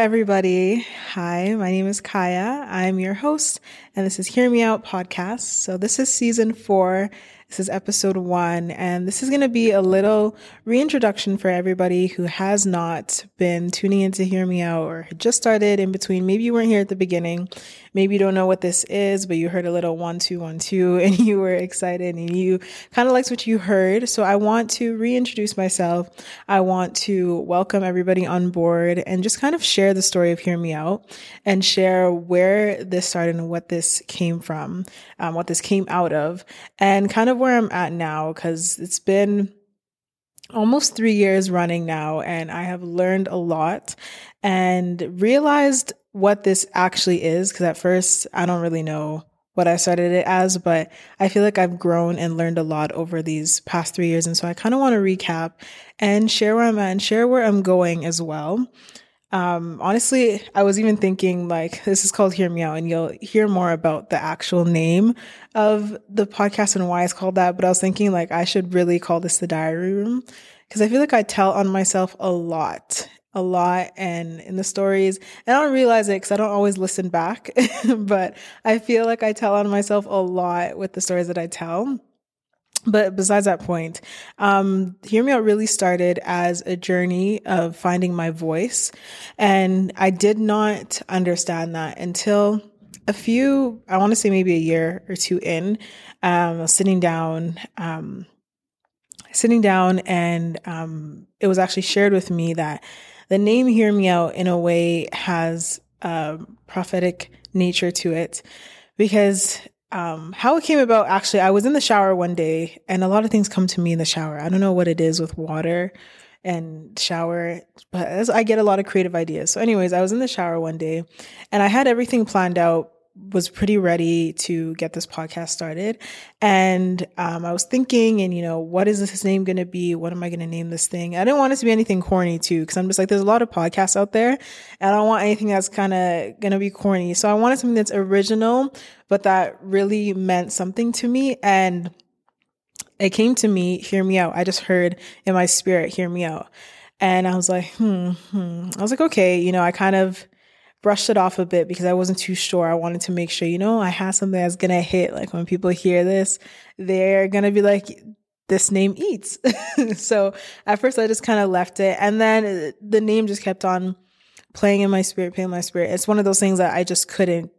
everybody. Hi, my name is Kaya. I'm your host, and this is Hear Me Out podcast. So this is season 4. This is episode 1, and this is going to be a little reintroduction for everybody who has not been tuning in to Hear Me Out or had just started in between. Maybe you weren't here at the beginning. Maybe you don't know what this is, but you heard a little 1, 2, 1, 2, and you were excited and you kind of liked what you heard. So I want to reintroduce myself. I want to welcome everybody on board and just kind of share the story of Hear Me Out and share where this started and what this came from, what this came out of, and kind of where I'm at now, because it's been almost 3 years running now, and I have learned a lot and realized what this actually is, because at first I don't really know what I started it as, but I feel like I've grown and learned a lot over these past 3 years. And so I kind of want to recap and share where I'm at and share where I'm going as well. Honestly, I was even thinking, like, this is called Hear Me Out, and you'll hear more about the actual name of the podcast and why it's called that. But I was thinking, like, I should really call this the Diary Room, because I feel like I tell on myself a lot and in the stories, and I don't realize it because I don't always listen back, but I feel like I tell on myself a lot with the stories that I tell. But besides that point, Hear Me Out really started as a journey of finding my voice. And I did not understand that until I want to say maybe a year or two in, I was sitting down and it was actually shared with me that the name Hear Me Out in a way has a prophetic nature to it, because how it came about, actually, I was in the shower one day, and a lot of things come to me in the shower. I don't know what it is with water and shower, but I get a lot of creative ideas. So anyways, I was in the shower one day, and I had everything planned out, was pretty ready to get this podcast started. And I was thinking, and, you know, what is this name going to be? What am I going to name this thing? I didn't want it to be anything corny too, because I'm just like, there's a lot of podcasts out there, and I don't want anything that's kind of going to be corny. So I wanted something that's original, but that really meant something to me. And it came to me, Hear Me Out. I just heard in my spirit, Hear Me Out. And I was like, I was like, okay, you know, I kind of brushed it off a bit because I wasn't too sure. I wanted to make sure, you know, I had something that's going to hit. Like, when people hear this, they're going to be like, this name eats. So at first I just kind of left it. And then the name just kept on playing in my spirit. It's one of those things that I just couldn't,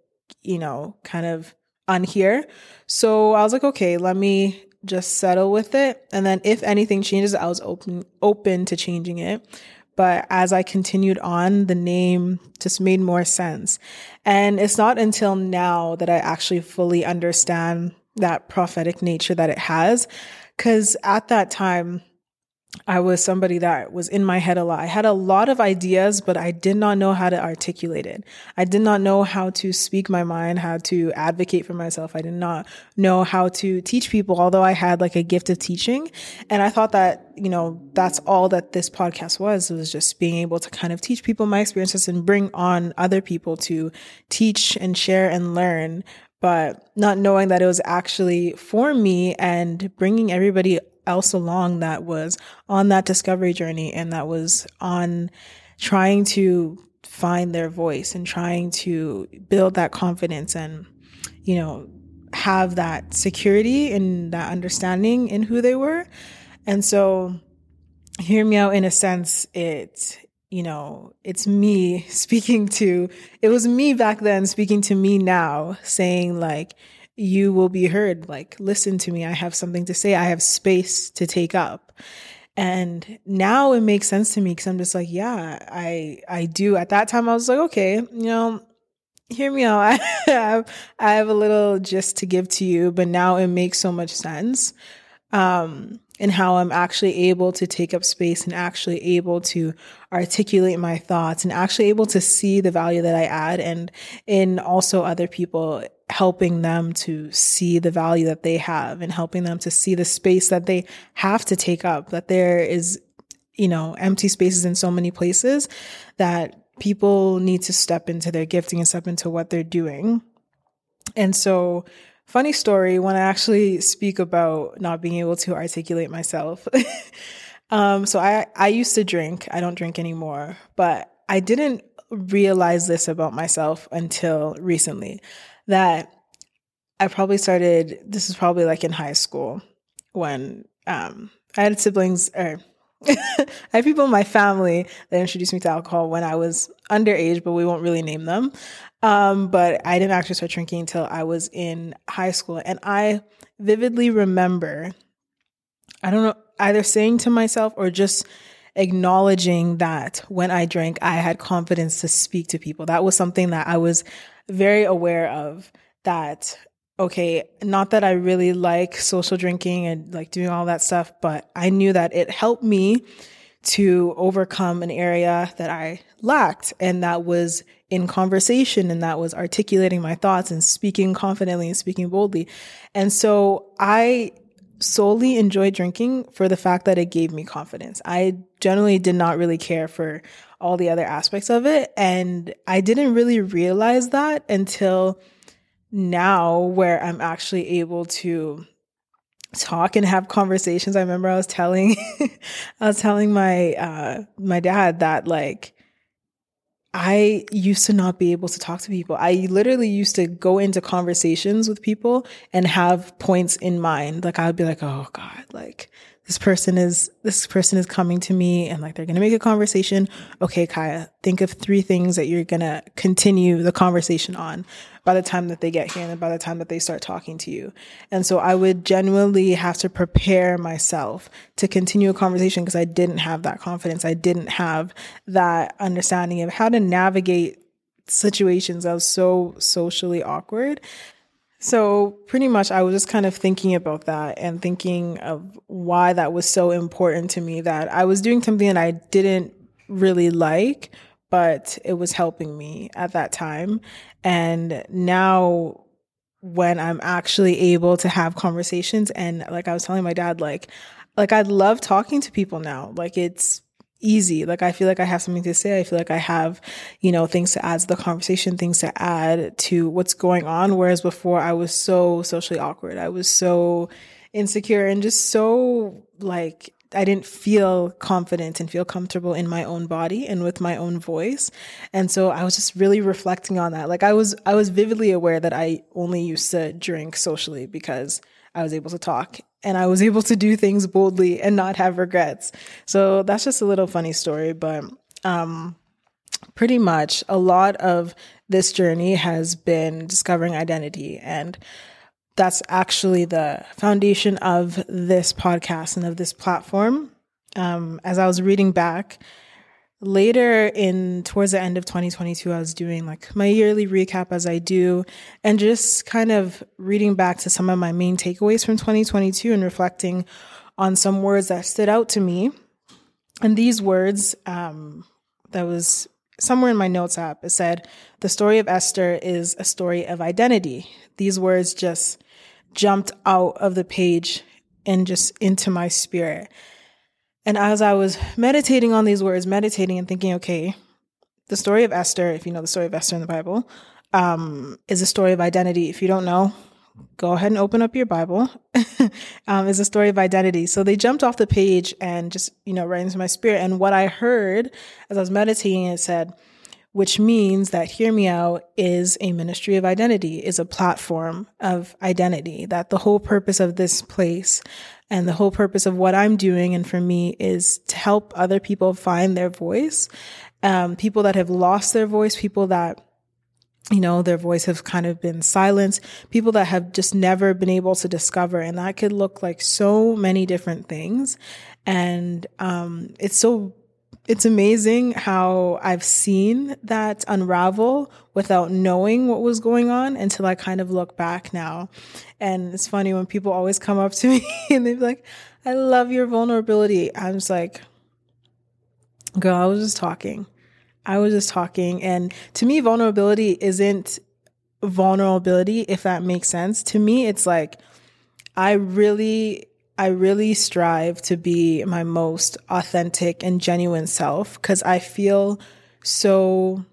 you know, kind of unhear. So I was like, okay, let me just settle with it. And then if anything changes, I was open to changing it. But as I continued on, the name just made more sense. And it's not until now that I actually fully understand that prophetic nature that it has. Because at that time, I was somebody that was in my head a lot. I had a lot of ideas, but I did not know how to articulate it. I did not know how to speak my mind, how to advocate for myself. I did not know how to teach people, although I had like a gift of teaching. And I thought that, you know, that's all that this podcast was. It was just being able to kind of teach people my experiences and bring on other people to teach and share and learn, but not knowing that it was actually for me and bringing everybody else along that was on that discovery journey and that was on trying to find their voice and trying to build that confidence and, you know, have that security and that understanding in who they were. And so Hear Me Out, in a sense, it's me speaking to, it was me back then speaking to me now, saying like, you will be heard, like, listen to me. I have something to say. I have space to take up. And now it makes sense to me, because I'm just like, yeah, I do. At that time, I was like, okay, you know, Hear Me Out. I have a little gist to give to you, but now it makes so much sense in how I'm actually able to take up space and actually able to articulate my thoughts and actually able to see the value that I add, and in also other people, helping them to see the value that they have and helping them to see the space that they have to take up, that there is, you know, empty spaces in so many places that people need to step into their gifting and step into what they're doing. And so, funny story, when I actually speak about not being able to articulate myself, so I used to drink. I don't drink anymore, but I didn't realized this about myself until recently, that I probably started, this is probably like in high school when I had siblings, or I had people in my family that introduced me to alcohol when I was underage, but we won't really name them. But I didn't actually start drinking until I was in high school. And I vividly remember, I don't know, either saying to myself or just acknowledging that when I drank, I had confidence to speak to people. That was something that I was very aware of, that, okay, not that I really like social drinking and like doing all that stuff, but I knew that it helped me to overcome an area that I lacked. And that was in conversation, and that was articulating my thoughts and speaking confidently and speaking boldly. And so I solely enjoyed drinking for the fact that it gave me confidence. I generally did not really care for all the other aspects of it. And I didn't really realize that until now, where I'm actually able to talk and have conversations. I remember I was telling, my my dad that, like, I used to not be able to talk to people. I literally used to go into conversations with people and have points in mind. Like, I would be like, oh God, like this person is coming to me and like, they're going to make a conversation. Okay, Kaya, think of 3 things that you're going to continue the conversation on by the time that they get here and by the time that they start talking to you. And so I would genuinely have to prepare myself to continue a conversation because I didn't have that confidence. I didn't have that understanding of how to navigate situations that was so socially awkward. So pretty much I was just kind of thinking about that and thinking of why that was so important to me, that I was doing something that I didn't really like, but it was helping me at that time. And now when I'm actually able to have conversations, and like I was telling my dad, like I love talking to people now. Like, it's easy. Like, I feel like I have something to say. I feel like I have, you know, things to add to the conversation, things to add to what's going on. Whereas before I was so socially awkward. I was so insecure and just so, like, I didn't feel confident and feel comfortable in my own body and with my own voice. And so I was just really reflecting on that. Like, I was vividly aware that I only used to drink socially because I was able to talk and I was able to do things boldly and not have regrets. So that's just a little funny story, but pretty much a lot of this journey has been discovering identity, and that's actually the foundation of this podcast and of this platform. As I was reading back later towards the end of 2022, I was doing like my yearly recap as I do, and just kind of reading back to some of my main takeaways from 2022 and reflecting on some words that stood out to me. And these words, that was somewhere in my notes app, it said, the story of Esther is a story of identity. These words just jumped out of the page and just into my spirit. And as I was meditating on these words, meditating and thinking, okay, the story of Esther, if you know the story of Esther in the Bible, is a story of identity. If you don't know, go ahead and open up your Bible. It's a story of identity. So they jumped off the page and just, you know, right into my spirit. And what I heard as I was meditating, it said, which means that Hear Me Out is a ministry of identity, is a platform of identity, that the whole purpose of this place and the whole purpose of what I'm doing and for me is to help other people find their voice, people that have lost their voice, people that, you know, their voice have kind of been silenced, people that have just never been able to discover. And that could look like so many different things. And it's amazing how I've seen that unravel without knowing what was going on until I kind of look back now. And it's funny when people always come up to me and they're like, I love your vulnerability. I'm just like, girl, I was just talking. And to me, vulnerability isn't vulnerability, if that makes sense. To me, it's like, I really strive to be my most authentic and genuine self, because I feel so,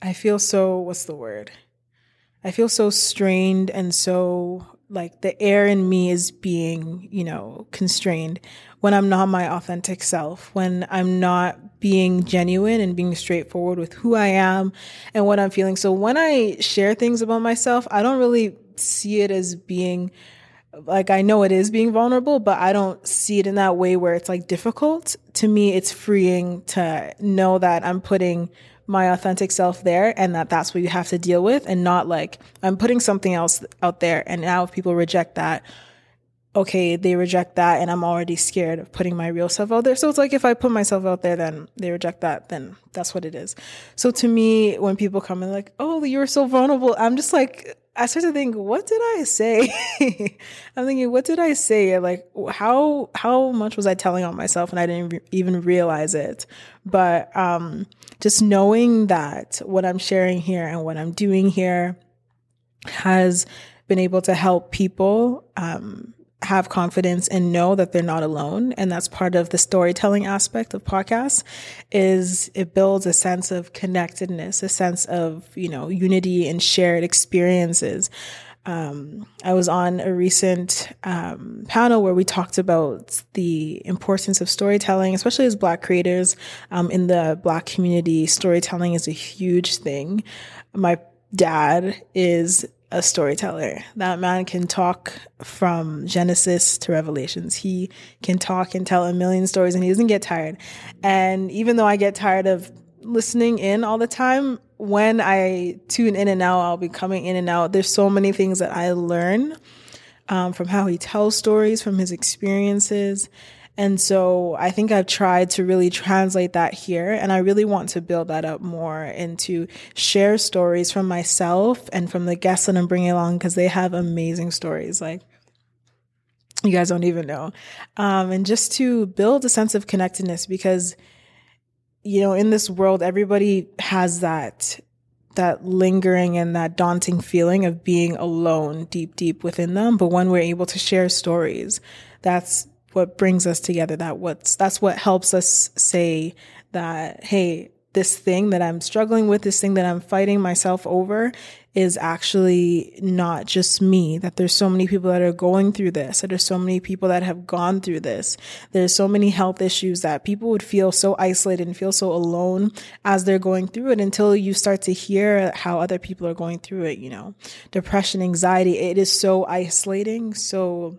what's the word? I feel so strained, and so like the air in me is being, you know, constrained when I'm not my authentic self, when I'm not being genuine and being straightforward with who I am and what I'm feeling. So when I share things about myself, I don't really see it as being, like, I know it is being vulnerable, but I don't see it in that way where it's like difficult. To me, it's freeing to know that I'm putting my authentic self there and that's what you have to deal with, and not like I'm putting something else out there. And now if people reject that, okay, they reject that, and I'm already scared of putting my real self out there. So it's like, if I put myself out there, then they reject that, then that's what it is. So to me, when people come and like, oh, you're so vulnerable, I'm just like, I start to think, what did I say? I'm thinking, what did I say? Like, how much was I telling on myself? And I didn't even realize it. But just knowing that what I'm sharing here and what I'm doing here has been able to help people have confidence and know that they're not alone. And that's part of the storytelling aspect of podcasts, is it builds a sense of connectedness, a sense of, you know, unity and shared experiences. I was on a recent panel where we talked about the importance of storytelling, especially as Black creators in the Black community. Storytelling is a huge thing. My dad is a storyteller. That man can talk from Genesis to Revelations. He can talk and tell a million stories, and he doesn't get tired. And even though I get tired of listening in all the time, when I tune in and out, I'll be coming in and out. There's so many things that I learn from how he tells stories, from his experiences. And so I think I've tried to really translate that here, and I really want to build that up more and to share stories from myself and from the guests that I'm bringing along, because they have amazing stories. Like, you guys don't even know. And just to build a sense of connectedness, because, you know, in this world, everybody has that lingering and that daunting feeling of being alone deep, deep within them. But when we're able to share stories, that's what brings us together. That's what helps us say that, hey, this thing that I'm struggling with, this thing that I'm fighting myself over, is actually not just me, that there's so many people that are going through this, that there's so many people that have gone through this. There's so many health issues that people would feel so isolated and feel so alone as they're going through it, until you start to hear how other people are going through it, you know, depression, anxiety. It is so isolating, so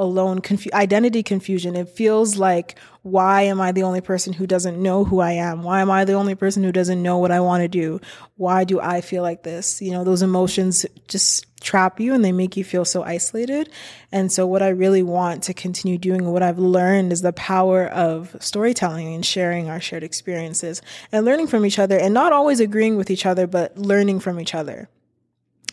alone, identity confusion. It feels like, why am I the only person who doesn't know who I am? Why am I the only person who doesn't know what I want to do? Why do I feel like this? You know, those emotions just trap you and they make you feel so isolated. And so what I really want to continue doing, what I've learned, is the power of storytelling and sharing our shared experiences and learning from each other, and not always agreeing with each other, but learning from each other.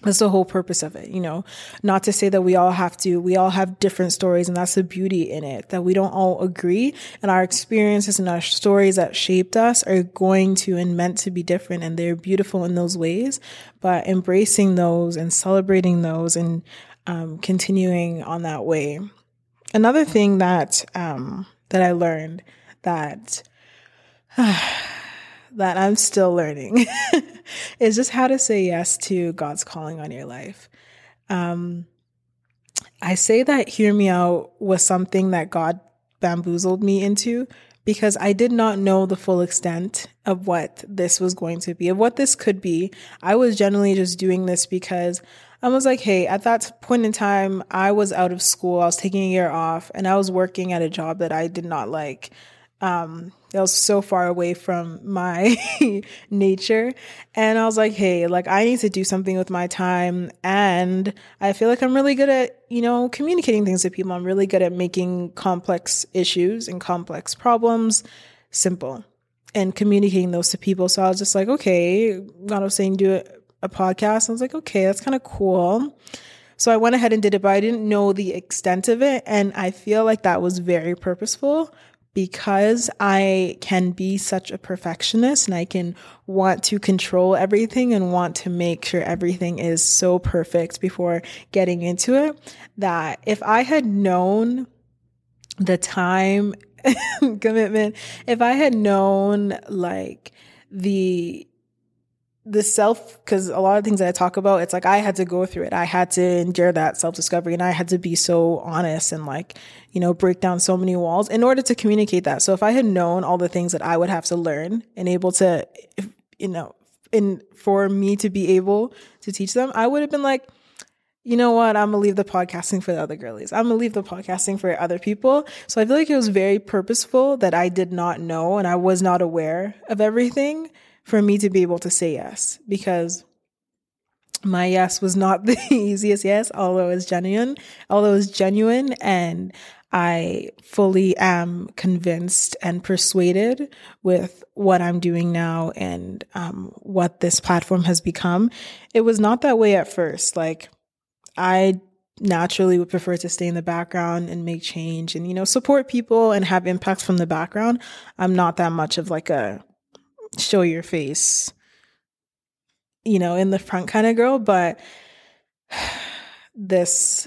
That's the whole purpose of it, you know, not to say that we all have different stories, and that's the beauty in it, that we don't all agree, and our experiences and our stories that shaped us are going to and meant to be different, and they're beautiful in those ways. But embracing those and celebrating those and continuing on that way. Another thing that I learned that I'm still learning is just how to say yes to God's calling on your life. I say that Hear Me Out was something that God bamboozled me into, because I did not know the full extent of what this was going to be, of what this could be. I was generally just doing this because I was like, hey, at that point in time, I was out of school. I was taking a year off, and I was working at a job that I did not like. That was so far away from my nature. And I was like, hey, like, I need to do something with my time. And I feel like I'm really good at, you know, communicating things to people. I'm really good at making complex issues and complex problems simple and communicating those to people. So I was just like, okay, God was saying, do a podcast. I was like, okay, that's kind of cool. So I went ahead and did it, but I didn't know the extent of it. And I feel like that was very purposeful, because I can be such a perfectionist and I can want to control everything and want to make sure everything is so perfect before getting into it, that if I had known the time commitment, if I had known like the the self, because a lot of things that I talk about, it's like I had to go through it. I had to endure that self-discovery, and I had to be so honest and, like, you know, break down so many walls in order to communicate that. So if I had known all the things that I would have to learn and able to, you know, and for me to be able to teach them, I would have been like, you know what, I'm going to leave the podcasting for the other girlies. I'm going to leave the podcasting for other people. So I feel like it was very purposeful that I did not know and I was not aware of everything for me to be able to say yes, because my yes was not the easiest yes, although it's genuine, and I fully am convinced and persuaded with what I'm doing now and what this platform has become. It was not that way at first. Like, I naturally would prefer to stay in the background and make change and, you know, support people and have impacts from the background. I'm not that much of like a show your face, you know, in the front kind of girl, but this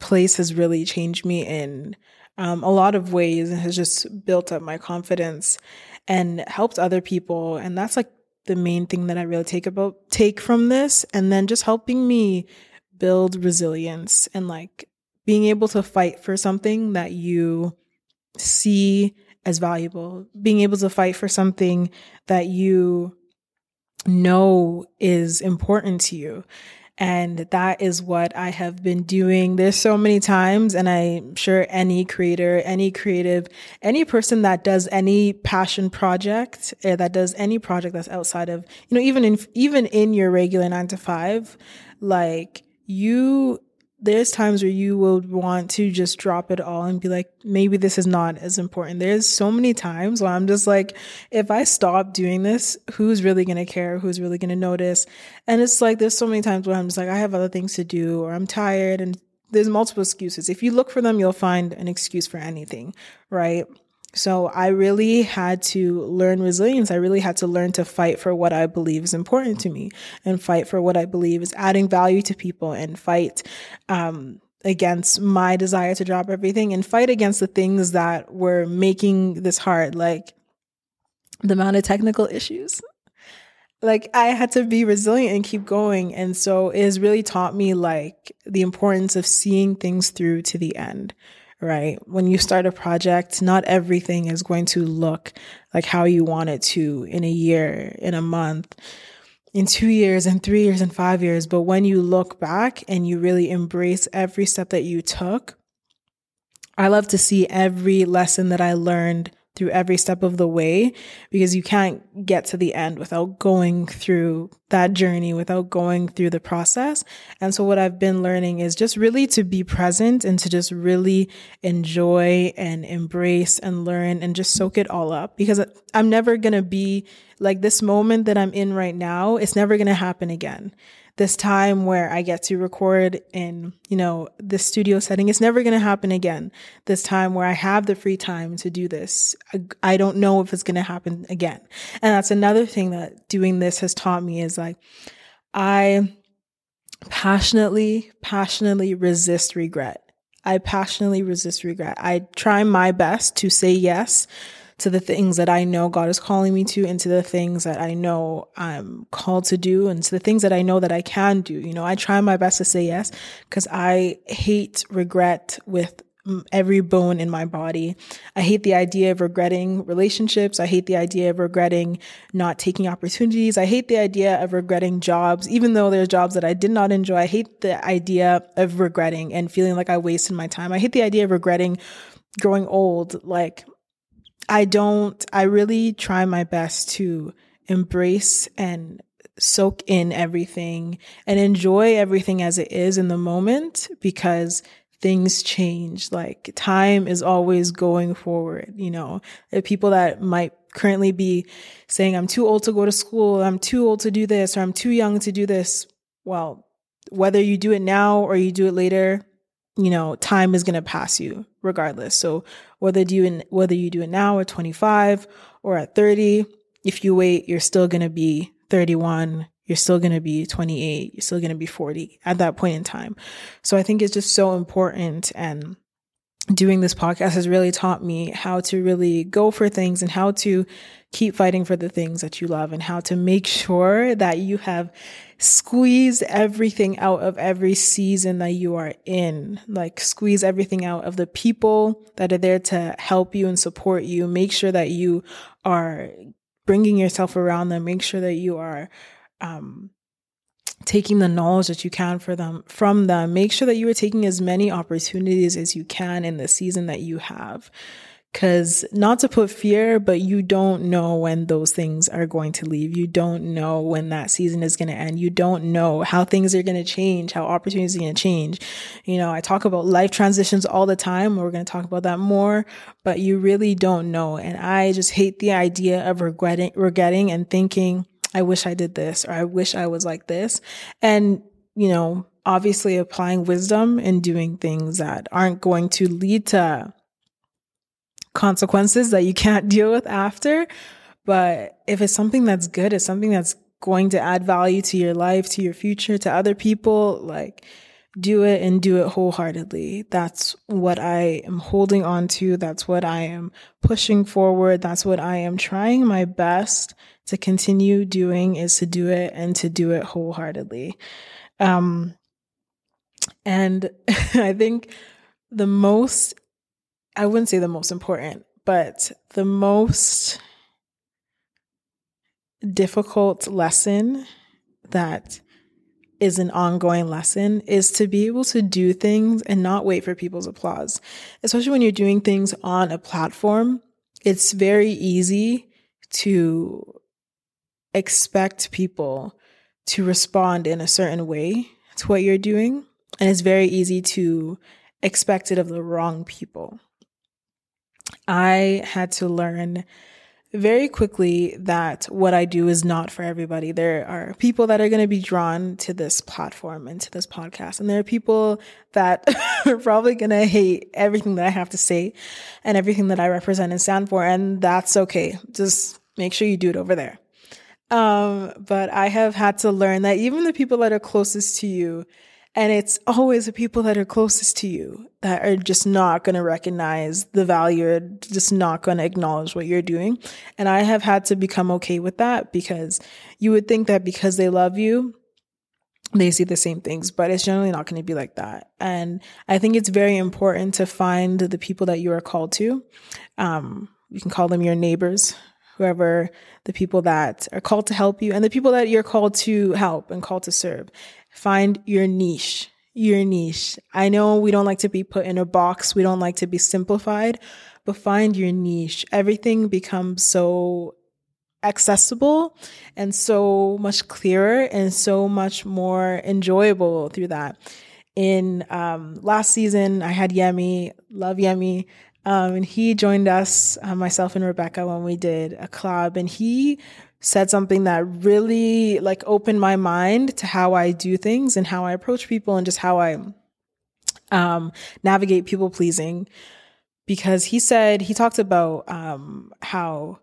place has really changed me in a lot of ways and has just built up my confidence and helped other people. And that's like the main thing that I really take from this. And then just helping me build resilience and like being able to fight for something that you see as valuable, being able to fight for something that you know is important to you. And that is what I have been doing. There's so many times, and I'm sure any creator, any creative, any person that does any passion project, that does any project that's outside of, you know, even in your regular 9 to 5, like, there's times where you will want to just drop it all and be like, maybe this is not as important. There's so many times where I'm just like, if I stop doing this, who's really going to care? Who's really going to notice? And it's like, there's so many times where I'm just like, I have other things to do, or I'm tired. And there's multiple excuses. If you look for them, you'll find an excuse for anything, right? So I really had to learn resilience. I really had to learn to fight for what I believe is important to me, and fight for what I believe is adding value to people, and fight against my desire to drop everything, and fight against the things that were making this hard, like the amount of technical issues. Like, I had to be resilient and keep going. And so it has really taught me like the importance of seeing things through to the end. Right? When you start a project, not everything is going to look like how you want it to in a year, in a month, in 2 years, in 3 years, in 5 years. But when you look back and you really embrace every step that you took, I love to see every lesson that I learned through every step of the way, because you can't get to the end without going through that journey, without going through the process. And so what I've been learning is just really to be present and to just really enjoy and embrace and learn and just soak it all up, because I'm never going to be like this moment that I'm in right now. It's never going to happen again. This time where I get to record in, you know, this studio setting, it's never going to happen again. This time where I have the free time to do this, I don't know if it's going to happen again. And that's another thing that doing this has taught me, is like, I passionately resist regret. I try my best to say yes to the things that I know God is calling me to, and to the things that I know I'm called to do, and to the things that I know that I can do. You know, I try my best to say yes, because I hate regret with every bone in my body. I hate the idea of regretting relationships. I hate the idea of regretting not taking opportunities. I hate the idea of regretting jobs, even though there are jobs that I did not enjoy. I hate the idea of regretting and feeling like I wasted my time. I hate the idea of regretting growing old. Like, I really try my best to embrace and soak in everything and enjoy everything as it is in the moment, because things change. Like, time is always going forward. You know, the people that might currently be saying, I'm too old to go to school, I'm too old to do this, or I'm too young to do this. Well, whether you do it now or you do it later, you know, time is going to pass you regardless. So whether you do it now at 25 or at 30, if you wait, you're still going to be 31. You're still going to be 28. You're still going to be 40 at that point in time. So I think it's just so important. And doing this podcast has really taught me how to really go for things and how to keep fighting for the things that you love and how to make sure that you have squeezed everything out of every season that you are in. Like, squeeze everything out of the people that are there to help you and support you. Make sure that you are bringing yourself around them. Make sure that you are, taking the knowledge that you can from them. Make sure that you are taking as many opportunities as you can in the season that you have. Because not to put fear, but you don't know when those things are going to leave. You don't know when that season is going to end. You don't know how things are going to change, how opportunities are going to change. You know, I talk about life transitions all the time. We're going to talk about that more, but you really don't know. And I just hate the idea of regretting and thinking, I wish I did this, or I wish I was like this. And, you know, obviously applying wisdom and doing things that aren't going to lead to consequences that you can't deal with after. But if it's something that's good, it's something that's going to add value to your life, to your future, to other people, like, do it and do it wholeheartedly. That's what I am holding on to. That's what I am pushing forward. That's what I am trying my best to continue doing, is to do it and to do it wholeheartedly. And I think I wouldn't say the most important, but the most difficult lesson that is an ongoing lesson is to be able to do things and not wait for people's applause. Especially when you're doing things on a platform, it's very easy to expect people to respond in a certain way to what you're doing. And it's very easy to expect it of the wrong people. I had to learn very quickly that what I do is not for everybody. There are people that are going to be drawn to this platform and to this podcast. And there are people that are probably going to hate everything that I have to say and everything that I represent and stand for. And that's okay. Just make sure you do it over there. But I have had to learn that even the people that are closest to you, and it's always the people that are closest to you that are just not going to recognize the value, just not going to acknowledge what you're doing. And I have had to become okay with that, because you would think that because they love you, they see the same things, but it's generally not going to be like that. And I think it's very important to find the people that you are called to. You can call them your neighbors, whoever, the people that are called to help you and the people that you're called to help and called to serve. Find your niche, your niche. I know we don't like to be put in a box. We don't like to be simplified, but find your niche. Everything becomes so accessible and so much clearer and so much more enjoyable through that. In last season, I had Yemi, love Yemi, and he joined us, myself and Rebecca, when we did a collab, and he said something that really like opened my mind to how I do things and how I approach people and just how I navigate people pleasing. Because he talked about how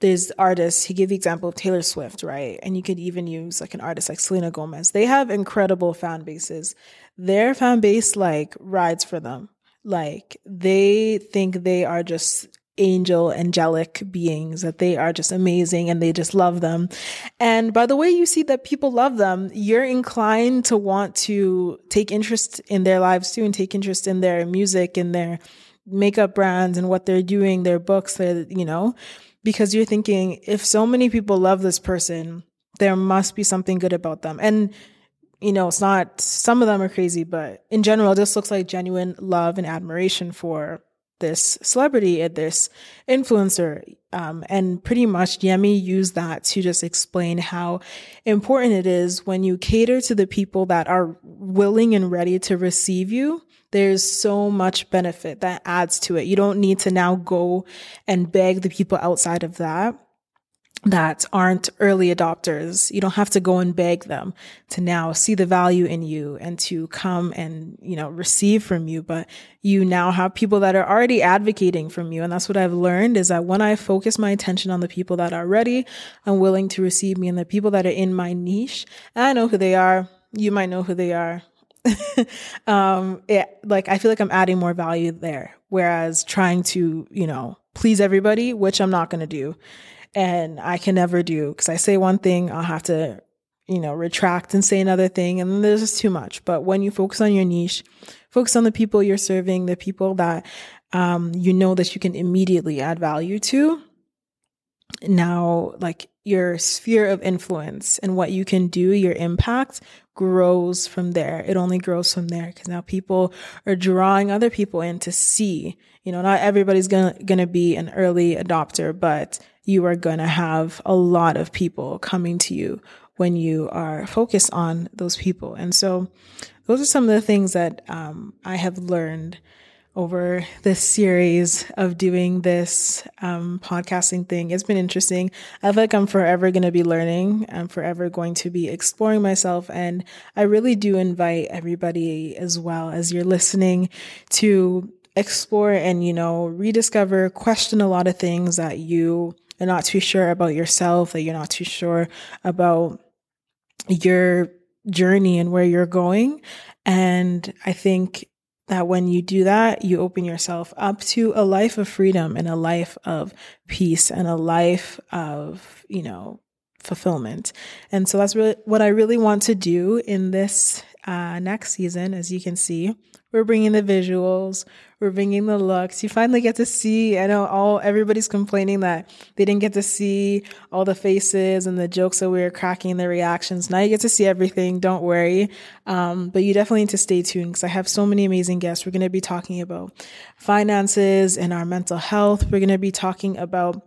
there's artists, he gave the example of Taylor Swift, right? And you could even use like an artist like Selena Gomez. They have incredible fan bases. Their fan base like rides for them. Like, they think they are just angelic beings, that they are just amazing and they just love them. And by the way you see that people love them, you're inclined to want to take interest in their lives too, and take interest in their music and their makeup brands and what they're doing, their books, their, you know, because you're thinking, if so many people love this person, there must be something good about them. And you know, it's not, some of them are crazy, but in general, this looks like genuine love and admiration for this celebrity and this influencer. And pretty much Yemi used that to just explain how important it is when you cater to the people that are willing and ready to receive you. There's so much benefit that adds to it. You don't need to now go and beg the people outside of that aren't early adopters. You don't have to go and beg them to now see the value in you and to come and, you know, receive from you. But you now have people that are already advocating from you. And that's what I've learned, is that when I focus my attention on the people that are ready and willing to receive me and the people that are in my niche, and I know who they are, you might know who they are, I feel like I'm adding more value there, whereas trying to, please everybody, which I'm not going to do. And I can never do, because I say one thing, I'll have to, retract and say another thing. And there's just too much. But when you focus on your niche, focus on the people you're serving, the people that, that you can immediately add value to. Now, your sphere of influence and what you can do, your impact grows from there. It only grows from there, because now people are drawing other people in to see, not everybody's gonna be an early adopter, but you are gonna have a lot of people coming to you when you are focused on those people. And so those are some of the things that I have learned over this series of doing this podcasting thing. It's been interesting. I feel like I'm forever going to be learning. I'm forever going to be exploring myself. And I really do invite everybody, as well as you're listening, to explore and, rediscover, question a lot of things that you are not too sure about yourself, that you're not too sure about your journey and where you're going. And I think that when you do that, you open yourself up to a life of freedom and a life of peace and a life of, fulfillment. And so that's really what I really want to do in this next season. As you can see, we're bringing the visuals, we're bringing the looks. You finally get to see, I know everybody's complaining that they didn't get to see all the faces and the jokes that we were cracking, the reactions. Now you get to see everything. Don't worry. But you definitely need to stay tuned, because I have so many amazing guests. We're going to be talking about finances and our mental health. We're going to be talking about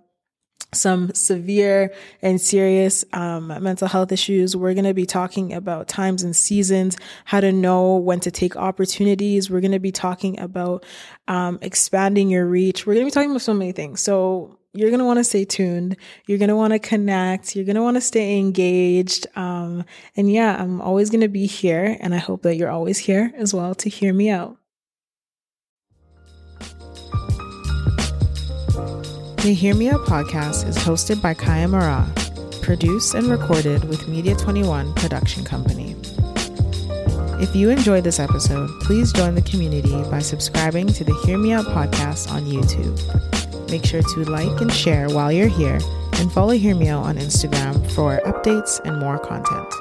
some severe and serious mental health issues. We're going to be talking about times and seasons, how to know when to take opportunities. We're going to be talking about expanding your reach. We're going to be talking about so many things. So you're going to want to stay tuned. You're going to want to connect. You're going to want to stay engaged. I'm always going to be here. And I hope that you're always here as well to hear me out. The Hear Me Out podcast is hosted by Kaya Mara, produced and recorded with Media 21 Production Company. If you enjoyed this episode, please join the community by subscribing to the Hear Me Out podcast on YouTube. Make sure to like and share while you're here, and follow Hear Me Out on Instagram for updates and more content.